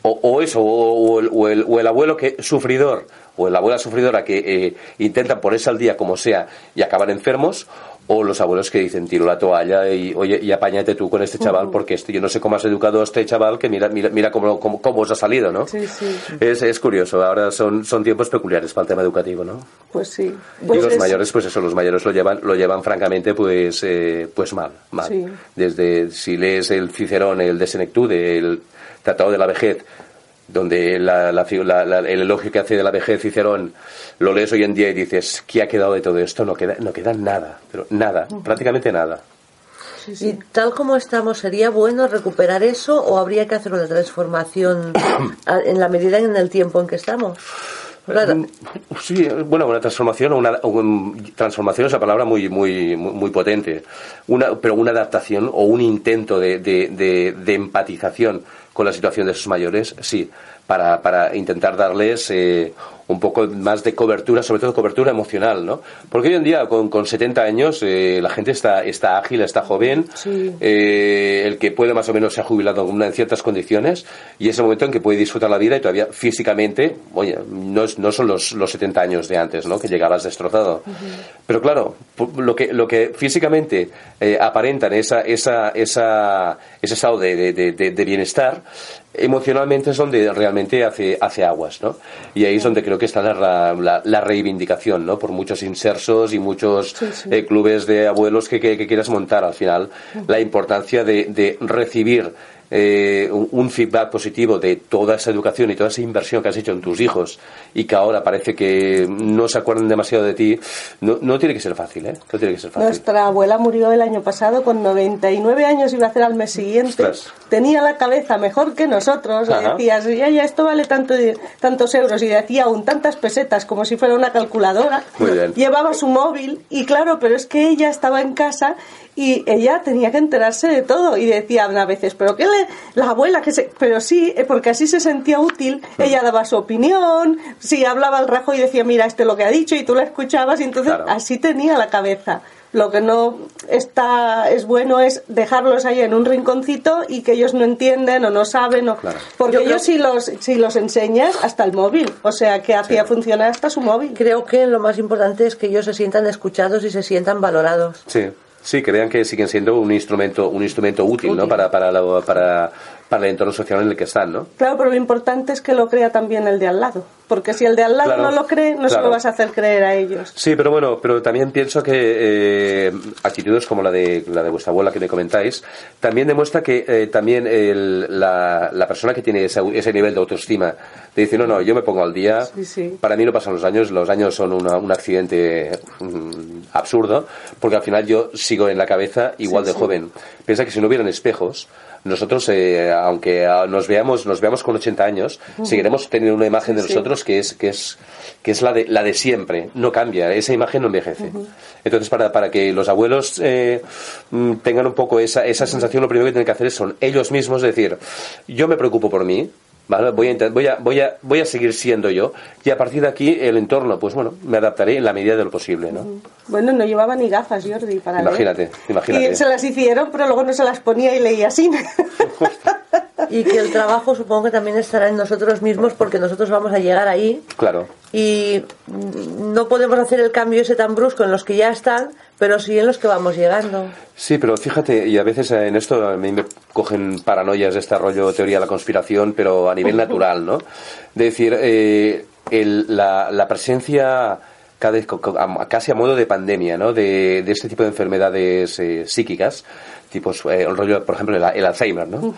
o eso, o el abuelo que sufridor, o la abuela sufridora que intentan ponerse al día como sea y acaban enfermos, o los abuelos que dicen tiro la toalla y oye, y apáñate tú con este chaval porque yo no sé cómo has educado a este chaval, que mira cómo os ha salido, ¿no? Sí. Es curioso, ahora son tiempos peculiares para el tema educativo, ¿no? Pues sí. Pues y los mayores, pues eso, los mayores lo llevan francamente pues mal. Sí. Desde, si lees el Cicerón, el de Senectude, el Tratado de la Vejez, donde el elogio que hace de la vejez Cicerón, lo lees hoy en día y dices, ¿qué ha quedado de todo esto? No queda nada, pero nada, prácticamente nada. Sí, sí. Y tal como estamos, ¿sería bueno recuperar eso o habría que hacer una transformación en la medida y en el tiempo en que estamos? Claro. Sí, bueno, una transformación, transformación es una palabra muy potente, pero una adaptación o un intento de empatización con la situación de sus mayores, sí, para intentar darles un poco más de cobertura, sobre todo cobertura emocional, ¿no? Porque hoy en día con 70 años la gente está ágil, está joven, sí. El que puede más o menos se ha jubilado en ciertas condiciones y es el momento en que puede disfrutar la vida y todavía físicamente, oye, no son los 70 años de antes, ¿no? Que llegabas destrozado. Uh-huh. Pero claro, lo que físicamente aparentan ese estado de bienestar, emocionalmente es donde realmente hace aguas, ¿no? Y ahí es donde creo que está la reivindicación, ¿no? Por muchos insersos y muchos clubes de abuelos que quieras montar al final, la importancia de recibir un feedback positivo de toda esa educación y toda esa inversión que has hecho en tus hijos y que ahora parece que no se acuerdan demasiado de ti. No tiene que ser fácil, ¿eh? No tiene que ser fácil. Nuestra abuela murió el año pasado con 99 años, iba a hacer al mes siguiente. Ostras. Tenía la cabeza mejor que nosotros. Ajá. Le decías, ya esto vale tantos euros, y le hacía aún tantas pesetas como si fuera una calculadora. Muy bien. Llevaba su móvil y claro, pero es que ella estaba en casa y ella tenía que enterarse de todo y decían a veces, pero qué le la abuela que se... Pero sí, porque así se sentía útil, ella daba su opinión, si hablaba el Rajoy y decía, mira, esto es lo que ha dicho y tú la escuchabas y entonces claro. Así tenía la cabeza. Lo que no es bueno es dejarlos ahí en un rinconcito y que ellos no entienden o no saben o... Claro. Porque ellos si los enseñas hasta el móvil, o sea que hacía funcionar hasta su móvil. Creo que lo más importante es que ellos se sientan escuchados y se sientan valorados. Sí. Sí, crean que siguen siendo un instrumento útil, ¿no? Para el entorno social en el que están, ¿no? Claro, pero lo importante es que lo crea también el de al lado, porque si el de al lado no lo cree, se lo vas a hacer creer a ellos. Sí, pero bueno, pero también pienso que actitudes como la de vuestra abuela que me comentáis, también demuestra que también la persona que tiene ese nivel de autoestima, te dice, no, yo me pongo al día, para mí no pasan los años son un accidente absurdo, porque al final yo sigo en la cabeza igual de joven. Piensa que si no hubieran espejos, nosotros, aunque nos veamos con 80 años, seguiremos teniendo una imagen de nosotros que es la de siempre, no cambia, esa imagen no envejece. Entonces, para que los abuelos tengan un poco esa sensación, lo primero que tienen que hacer es son ellos mismos, es decir, yo me preocupo por mí, ¿vale? Voy a seguir siendo yo y a partir de aquí el entorno, pues bueno, me adaptaré en la medida de lo posible, ¿no? Bueno, no llevaba ni gafas, Jordi, para Imagínate. Y se las hicieron, pero luego no se las ponía y leía así. Y que el trabajo supongo que también estará en nosotros mismos, porque nosotros vamos a llegar ahí. Claro. Y no podemos hacer el cambio ese tan brusco en los que ya están, pero sí en los que vamos llegando. Sí, pero fíjate, y a veces en esto a mí me cogen paranoias de este rollo teoría de la conspiración, pero a nivel natural, ¿no? De decir, la presencia casi a modo de pandemia, ¿no? De este tipo de enfermedades psíquicas, tipos el rollo, por ejemplo, el Alzheimer, ¿no?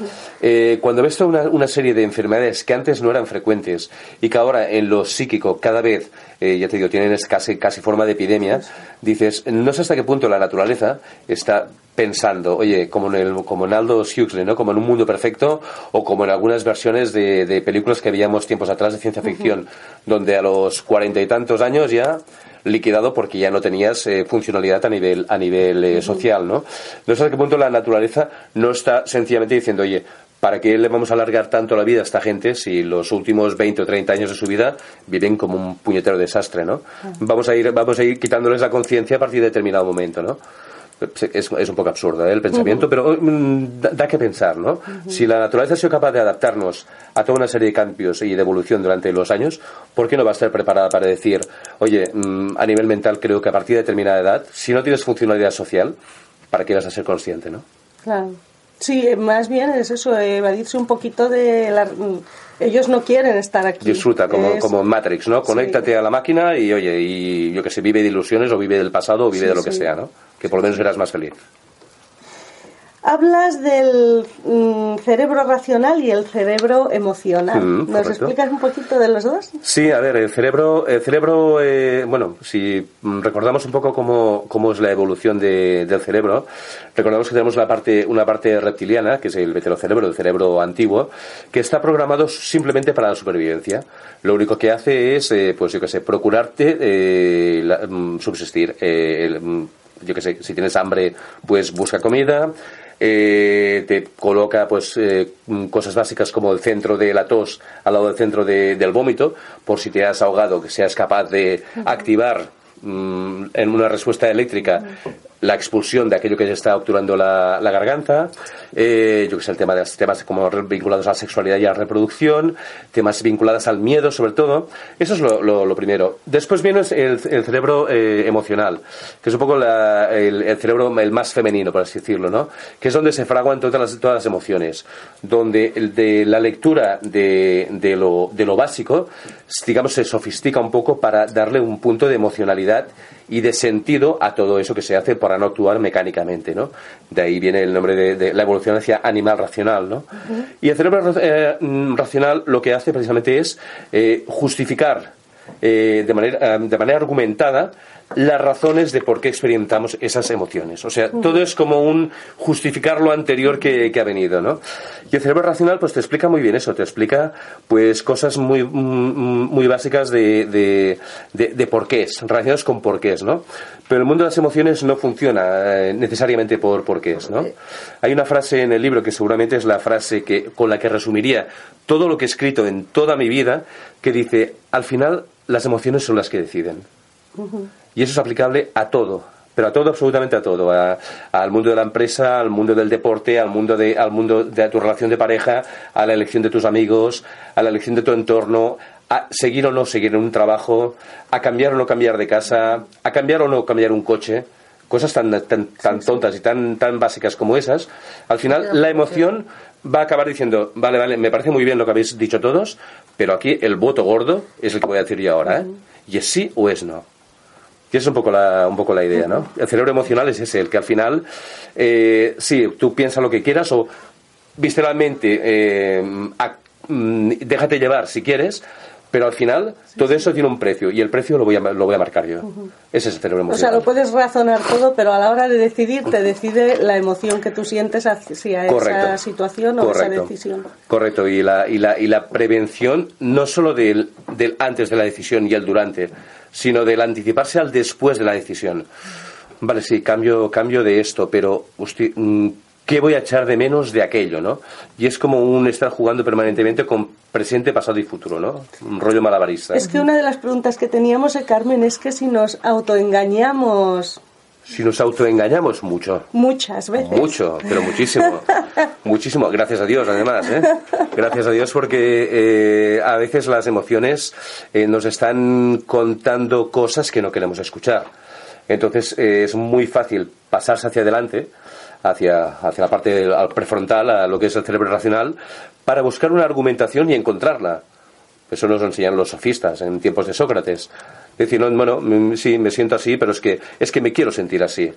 Cuando ves toda una serie de enfermedades que antes no eran frecuentes y que ahora en lo psíquico cada vez, ya te digo, tienen casi forma de epidemia, dices, no sé hasta qué punto la naturaleza está pensando, oye, como en Aldous Huxley, ¿no? Como en un mundo perfecto o como en algunas versiones de películas que veíamos tiempos atrás de ciencia ficción, donde a los 40 y tantos años ya liquidado porque ya no tenías funcionalidad a nivel social, ¿no? No sé hasta qué punto la naturaleza no está sencillamente diciendo, oye, ¿para qué le vamos a alargar tanto la vida a esta gente si los últimos 20 o 30 años de su vida viven como un puñetero desastre, ¿no? Vamos a ir quitándoles la conciencia a partir de determinado momento, ¿no? Es un poco absurdo, ¿eh? El pensamiento, pero da que pensar, ¿no? Si la naturaleza ha sido capaz de adaptarnos a toda una serie de cambios y de evolución durante los años, ¿por qué no va a estar preparada para decir, oye, a nivel mental creo que a partir de determinada edad, si no tienes funcionalidad social, ¿para qué vas a ser consciente, no? Claro. Sí, más bien es eso, evadirse un poquito de... Ellos no quieren estar aquí. Disfruta, como Matrix, ¿no? Conéctate a la máquina y, oye, y yo qué sé, vive de ilusiones o vive del pasado o vive de lo que sea, ¿no? Que por lo menos serás más feliz. Hablas del cerebro racional y el cerebro emocional. ¿Nos explicas un poquito de los dos? Sí, a ver, el cerebro, bueno, si recordamos un poco cómo es la evolución del cerebro, recordamos que tenemos una parte reptiliana, que es el veterocerebro, el cerebro antiguo, que está programado simplemente para la supervivencia. Lo único que hace es, procurarte subsistir. Si tienes hambre, pues busca comida. Te coloca cosas básicas como el centro de la tos al lado del centro del vómito, por si te has ahogado, que seas capaz de activar en una respuesta eléctrica la expulsión de aquello que te está obturando la garganta. El tema de temas como vinculados a la sexualidad y a la reproducción, temas vinculados al miedo, sobre todo. Eso es lo primero. Después viene el cerebro emocional, que es un poco el cerebro el más femenino, por así decirlo, ¿no? Que es donde se fraguan todas las emociones, donde de la lectura de lo básico, digamos, se sofistica un poco para darle un punto de emocionalidad y de sentido a todo eso que se hace para no actuar mecánicamente, ¿no? De ahí viene el nombre de la evolución hacia animal racional, ¿no? Uh-huh. Y el cerebro racional lo que hace precisamente es justificar de manera argumentada las razones de por qué experimentamos esas emociones. O sea, todo es como un justificar lo anterior que ha venido, ¿no? Y el cerebro racional pues te explica muy bien eso, te explica pues cosas muy muy básicas de porqués, relacionados con porqués, ¿no? Pero el mundo de las emociones no funciona necesariamente por porqués, ¿no? Hay una frase en el libro que seguramente es la frase con la que resumiría todo lo que he escrito en toda mi vida, que dice: al final las emociones son las que deciden. Uh-huh. Y eso es aplicable a todo, pero a todo, absolutamente a todo, al mundo de la empresa, al mundo del deporte, al mundo de tu relación de pareja, a la elección de tus amigos, a la elección de tu entorno, a seguir o no seguir en un trabajo, a cambiar o no cambiar de casa, a cambiar o no cambiar un coche. Cosas tan tontas y tan básicas como esas. Al final la emoción va a acabar diciendo: vale, me parece muy bien lo que habéis dicho todos, pero aquí el voto gordo es el que voy a decir yo ahora, ¿eh? Y es sí o es no. Y esa es un poco la idea, ¿no? El cerebro emocional es ese, el que al final, sí, tú piensas lo que quieras o visceralmente déjate llevar si quieres, pero al final todo eso tiene un precio y el precio lo voy a marcar yo. Uh-huh. Ese es el cerebro emocional. O sea, lo puedes razonar todo, pero a la hora de decidir te decide la emoción que tú sientes hacia esa situación o esa decisión. Correcto. Y la prevención no solo del antes de la decisión y el durante, sino del anticiparse al después de la decisión. Vale, sí, cambio de esto, pero ¿qué voy a echar de menos de aquello, no? Y es como un estar jugando permanentemente con presente, pasado y futuro, ¿no? Un rollo malabarista. Es que una de las preguntas que teníamos, Carmen, es que si nos autoengañamos... Si nos autoengañamos mucho. Muchas veces. Mucho, pero muchísimo. Muchísimo, gracias a Dios, además, ¿eh? Gracias a Dios, porque a veces las emociones nos están contando cosas que no queremos escuchar. Entonces es muy fácil pasarse hacia adelante, hacia la parte al prefrontal, a lo que es el cerebro racional, para buscar una argumentación y encontrarla. Eso nos lo enseñan los sofistas en tiempos de Sócrates. Decir, no, bueno, sí, me siento así, pero es que me quiero sentir así.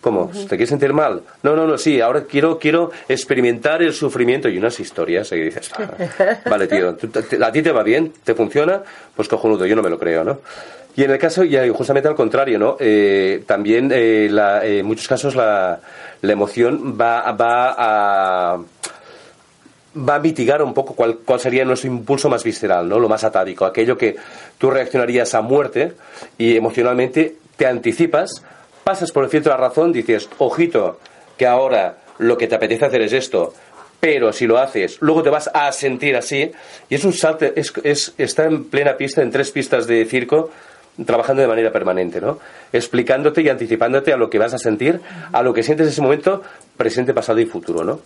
¿Cómo? Uh-huh. ¿Te quieres sentir mal? No, sí, ahora quiero experimentar el sufrimiento. Y unas historias, y dices, vale, tío, a ti te va bien, te funciona, pues cojonudo, yo no me lo creo, ¿no? Y en el caso, y justamente al contrario, ¿no? También en muchos casos la emoción va a mitigar un poco cuál sería nuestro impulso más visceral, ¿no? Lo más atávico, aquello que tú reaccionarías a muerte y emocionalmente te anticipas, pasas por el filtro de la razón, dices, ojito, que ahora lo que te apetece hacer es esto, pero si lo haces, luego te vas a sentir así, y es un salto, está en plena pista, en 3 pistas de circo, trabajando de manera permanente, ¿no? Explicándote y anticipándote a lo que vas a sentir, a lo que sientes en ese momento, presente, pasado y futuro, ¿no?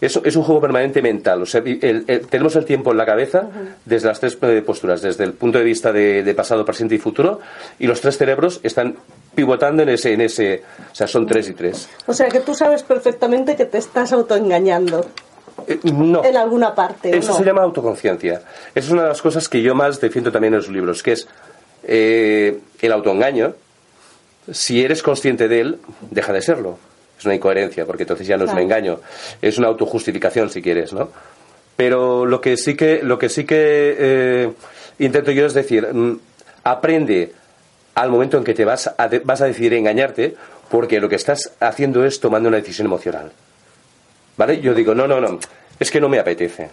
Es un juego permanente mental. O sea, tenemos el tiempo en la cabeza desde las 3 posturas, desde el punto de vista de pasado, presente y futuro, y los 3 cerebros están pivotando en ese, o sea, son 3 y 3. O sea, que tú sabes perfectamente que te estás autoengañando. No. En alguna parte. Eso no. Se llama autoconciencia. Esa es una de las cosas que yo más defiendo también en los libros, que es el autoengaño. Si eres consciente de él, deja de serlo. Es una incoherencia, porque entonces ya no es un engaño. Es una autojustificación, si quieres, ¿no? Pero lo que sí que intento yo es decir, aprende al momento en que te vas a decidir engañarte, porque lo que estás haciendo es tomando una decisión emocional. ¿Vale? Yo digo, no, es que no me apetece.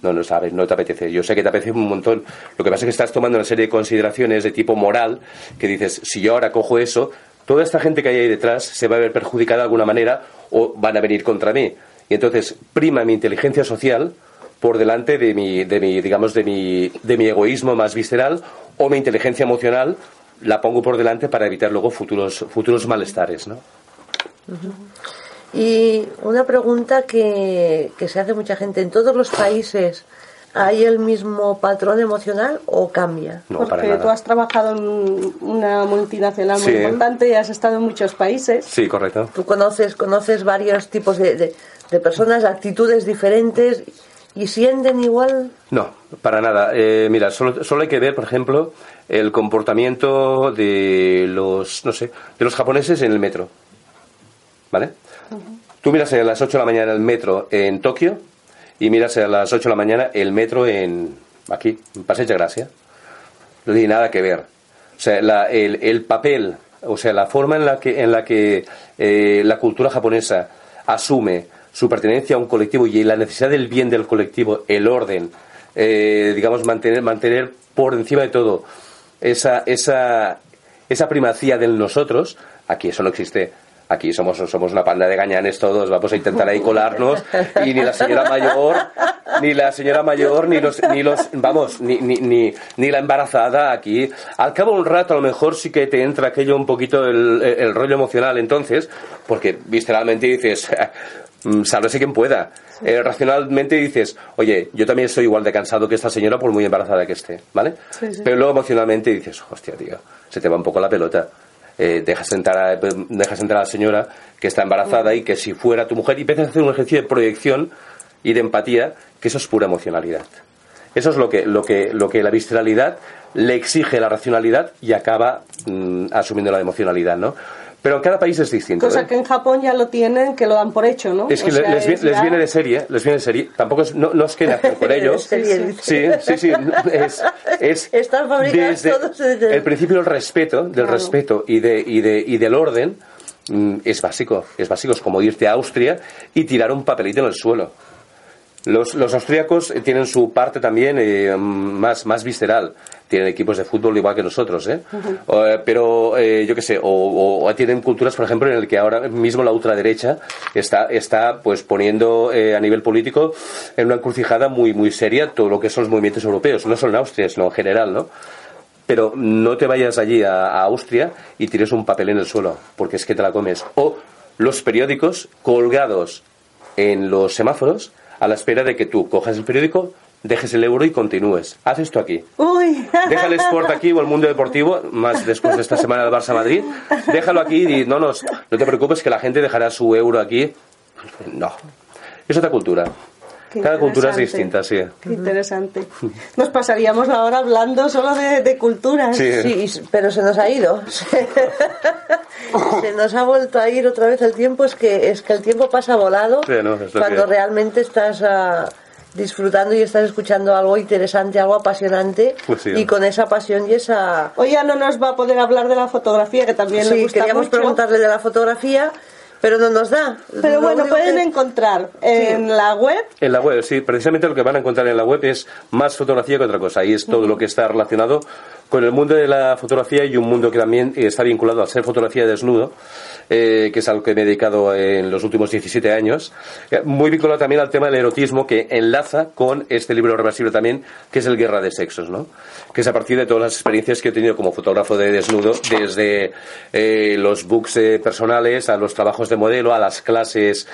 No sabes, no te apetece. Yo sé que te apetece un montón. Lo que pasa es que estás tomando una serie de consideraciones de tipo moral, que dices, si yo ahora cojo eso, toda esta gente que hay ahí detrás se va a ver perjudicada de alguna manera o van a venir contra mí. Y entonces prima mi inteligencia social por delante de mi egoísmo más visceral, o mi inteligencia emocional la pongo por delante para evitar luego futuros malestares, ¿no? Uh-huh. Y una pregunta que se hace mucha gente: ¿en todos los países hay el mismo patrón emocional o cambia? No, porque para nada. Tú has trabajado en una multinacional muy importante y has estado en muchos países. Sí, correcto. Tú conoces varios tipos de personas, actitudes diferentes, y sienten igual. No, para nada. Mira, solo hay que ver, por ejemplo, el comportamiento de los japoneses en el metro, ¿vale? Tú miras a las 8 de la mañana el metro en Tokio y miras a las 8 de la mañana el metro en Passeig de Gràcia. No tiene nada que ver. O sea, el papel, o sea, la forma en la que la cultura japonesa asume su pertenencia a un colectivo y la necesidad del bien del colectivo, el orden, mantener por encima de todo esa primacía del nosotros, aquí eso no existe. Aquí somos una panda de gañanes todos, vamos a intentar ahí colarnos, y ni la señora mayor, ni la embarazada aquí. Al cabo de un rato a lo mejor sí que te entra aquello un poquito el rollo emocional entonces, porque visceralmente dices, sálvese quien pueda. Racionalmente dices, oye, yo también soy igual de cansado que esta señora por muy embarazada que esté, ¿vale? Sí, sí. Pero luego emocionalmente dices, hostia, tío, se te va un poco la pelota. Dejas entrar a la señora que está embarazada y que si fuera tu mujer, y empiezas a hacer un ejercicio de proyección y de empatía, que eso es pura emocionalidad. Eso es lo que la visceralidad le exige a la racionalidad y acaba asumiendo la emocionalidad, ¿no? Pero en cada país es distinto. Cosa que en Japón ya lo tienen, que lo dan por hecho, ¿no? Es que les viene de serie, Tampoco es, no es que nacen con ellos. Sí. Están fabricados todos desde el principio. El respeto, respeto y del orden es básico. Es como irte a Austria y tirar un papelito en el suelo. Los austríacos tienen su parte también más visceral. Tienen equipos de fútbol igual que nosotros, ¿eh? Uh-huh. Pero yo qué sé, o tienen culturas, por ejemplo, en el que ahora mismo la ultraderecha está pues poniendo a nivel político en una encrucijada muy muy seria todo lo que son los movimientos europeos, no solo en Austria, sino en general, ¿no? Pero no te vayas allí a Austria y tires un papel en el suelo, porque es que te la comes. O los periódicos colgados en los semáforos a la espera de que tú cojas el periódico, dejes el euro y continúes. Haz esto aquí. Uy. Deja el Sport aquí o el Mundo Deportivo, más después de esta semana del Barça-Madrid. Déjalo aquí y no te preocupes que la gente dejará su euro aquí. No. Es otra cultura. Cada cultura es distinta, sí. Qué interesante. Nos pasaríamos la hora hablando solo de culturas. Sí, pero se nos ha ido. Se nos ha vuelto a ir otra vez el tiempo. Es que el tiempo pasa volado, sí, cuando realmente estás disfrutando y estás escuchando algo interesante, algo apasionante, pues sí, y con esa pasión y esa... Hoy ya no nos va a poder hablar de la fotografía, que también le gusta queríamos mucho. Preguntarle de la fotografía... Pero no nos da. Pero bueno, pueden encontrar en la web. En la web, sí. Precisamente lo que van a encontrar en la web es más fotografía que otra cosa. Y es todo lo que está relacionado con el mundo de la fotografía y un mundo que también está vinculado al ser fotografía desnudo, que es algo que me he dedicado en los últimos 17 años. Muy vinculado también al tema del erotismo, que enlaza con este libro reversible también, que es el Guerra de Sexos, ¿no? Que es a partir de todas las experiencias que he tenido como fotógrafo de desnudo, desde los books personales a los trabajos de modelo, a las clases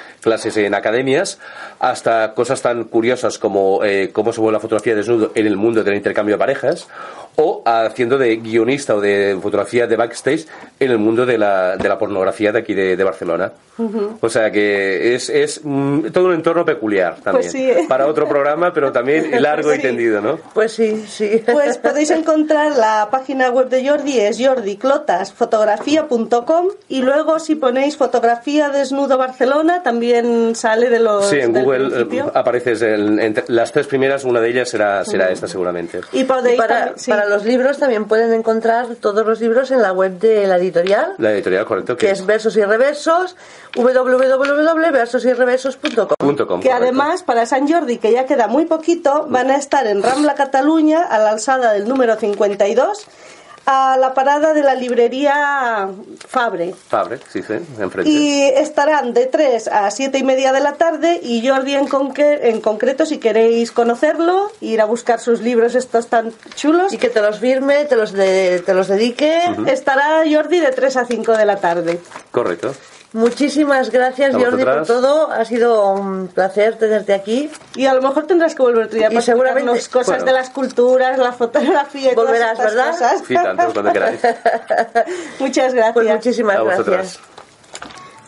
en academias, hasta cosas tan curiosas como cómo se vuelve la fotografía desnudo en el mundo del intercambio de parejas, o haciendo de guionista o de fotografía de backstage en el mundo de la pornografía de aquí de Barcelona. Uh-huh. O sea que es todo un entorno peculiar también, pues sí, para otro programa, pero también largo sí, y tendido, ¿no? Pues sí, sí. Pues podéis encontrar la página web de Jordi, es jordiclotasfotografia.com, y luego si ponéis fotografía desnudo Barcelona también sale de los... Sí, en Google apareces entre las tres primeras, una de ellas será esta seguramente. Y podéis... Para los libros también pueden encontrar todos los libros en la web de la editorial. La editorial, correcto. Que es Versos y Reversos, www.versosyreversos.com. Que correcto. Además, para Sant Jordi, que ya queda muy poquito, van a estar en Rambla Cataluña, a la alzada del número 52, a la parada de la librería Fabre, sí, enfrente. Y estarán de 3 a 7 y media de la tarde, y Jordi en concreto, si queréis conocerlo, ir a buscar sus libros estos tan chulos y que te los firme, te los dedique. Uh-huh. Estará Jordi de 3 a 5 de la tarde. Correcto. Muchísimas gracias, Jordi, por todo. Ha sido un placer tenerte aquí. Y a lo mejor tendrás que volver otro día para seguramente cosas de las culturas, la fotografía y volverás, todas estas, ¿verdad? Cosas. Sí, tanto, cuando queráis. Muchas gracias. Pues muchísimas gracias.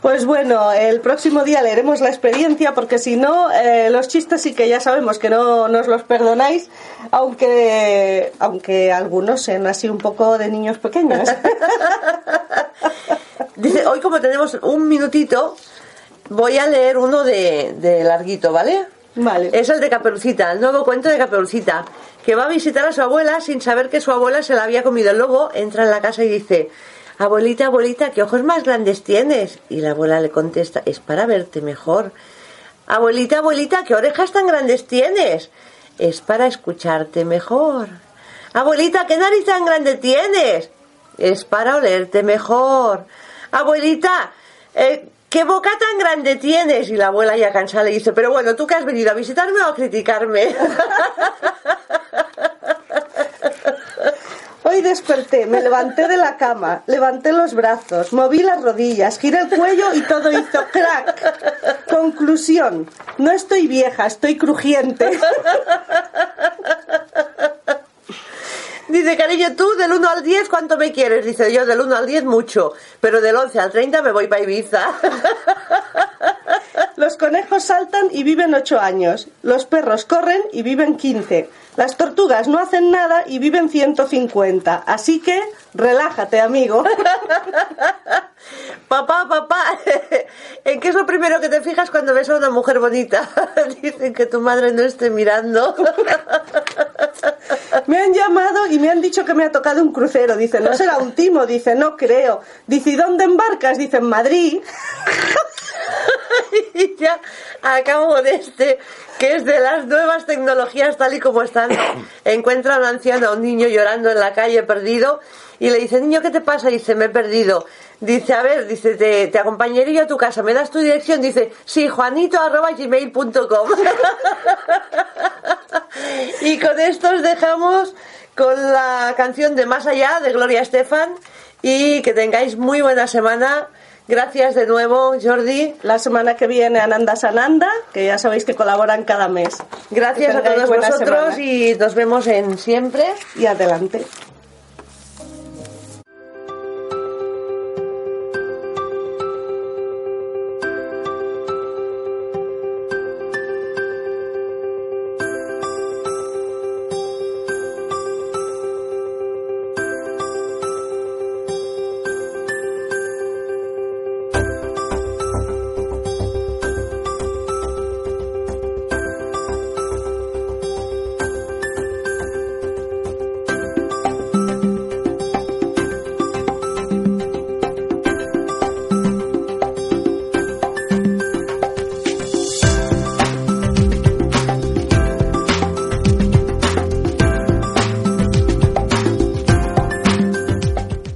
Pues bueno, el próximo día leeremos la experiencia, porque si no, los chistes sí que ya sabemos que no nos los perdonáis, aunque algunos sean así un poco de niños pequeños. Dice, hoy como tenemos un minutito, voy a leer uno de larguito, ¿vale? Vale. Es el de Caperucita, el nuevo cuento de Caperucita, que va a visitar a su abuela sin saber que su abuela se la había comido el lobo. Entra en la casa y dice... Abuelita, abuelita, ¿qué ojos más grandes tienes? Y la abuela le contesta, es para verte mejor. Abuelita, abuelita, ¿qué orejas tan grandes tienes? Es para escucharte mejor. Abuelita, ¿qué nariz tan grande tienes? Es para olerte mejor. Abuelita, ¿qué boca tan grande tienes? Y la abuela ya cansada le dice, pero bueno, ¿tú qué has venido, a visitarme o a criticarme? Hoy desperté, me levanté de la cama, levanté los brazos, moví las rodillas, giré el cuello y todo hizo crack. Conclusión, no estoy vieja, estoy crujiente. Dice, cariño, tú del 1 al 10, ¿cuánto me quieres? Dice, yo del 1 al 10 mucho, pero del 11 al 30 me voy para Ibiza. Los conejos saltan y viven 8 años. Los perros corren y viven 15. Las tortugas no hacen nada y viven 150. Así que, relájate, amigo. Papá, ¿en qué es lo primero que te fijas cuando ves a una mujer bonita? Dicen que tu madre no esté mirando. Me han llamado y me han dicho que me ha tocado un crucero. Dice, no será un timo. Dice, no creo. Dice, ¿y dónde embarcas? Dice, en Madrid. Y ya acabo de este, que es de las nuevas tecnologías tal y como están. Encuentra a un anciano, a un niño llorando en la calle perdido, y le dice, niño, ¿qué te pasa? Dice, me he perdido. Dice, a ver, dice, te acompañaré yo a tu casa, ¿me das tu dirección? Dice, sí, juanito@gmail.com. Y con esto os dejamos con la canción de Más Allá de Gloria Estefan, y que tengáis muy buena semana. Gracias de nuevo, Jordi. La semana que viene Ananda Sananda, que ya sabéis que colaboran cada mes. Gracias a todos vosotros semana. Y nos vemos en Siempre y Adelante.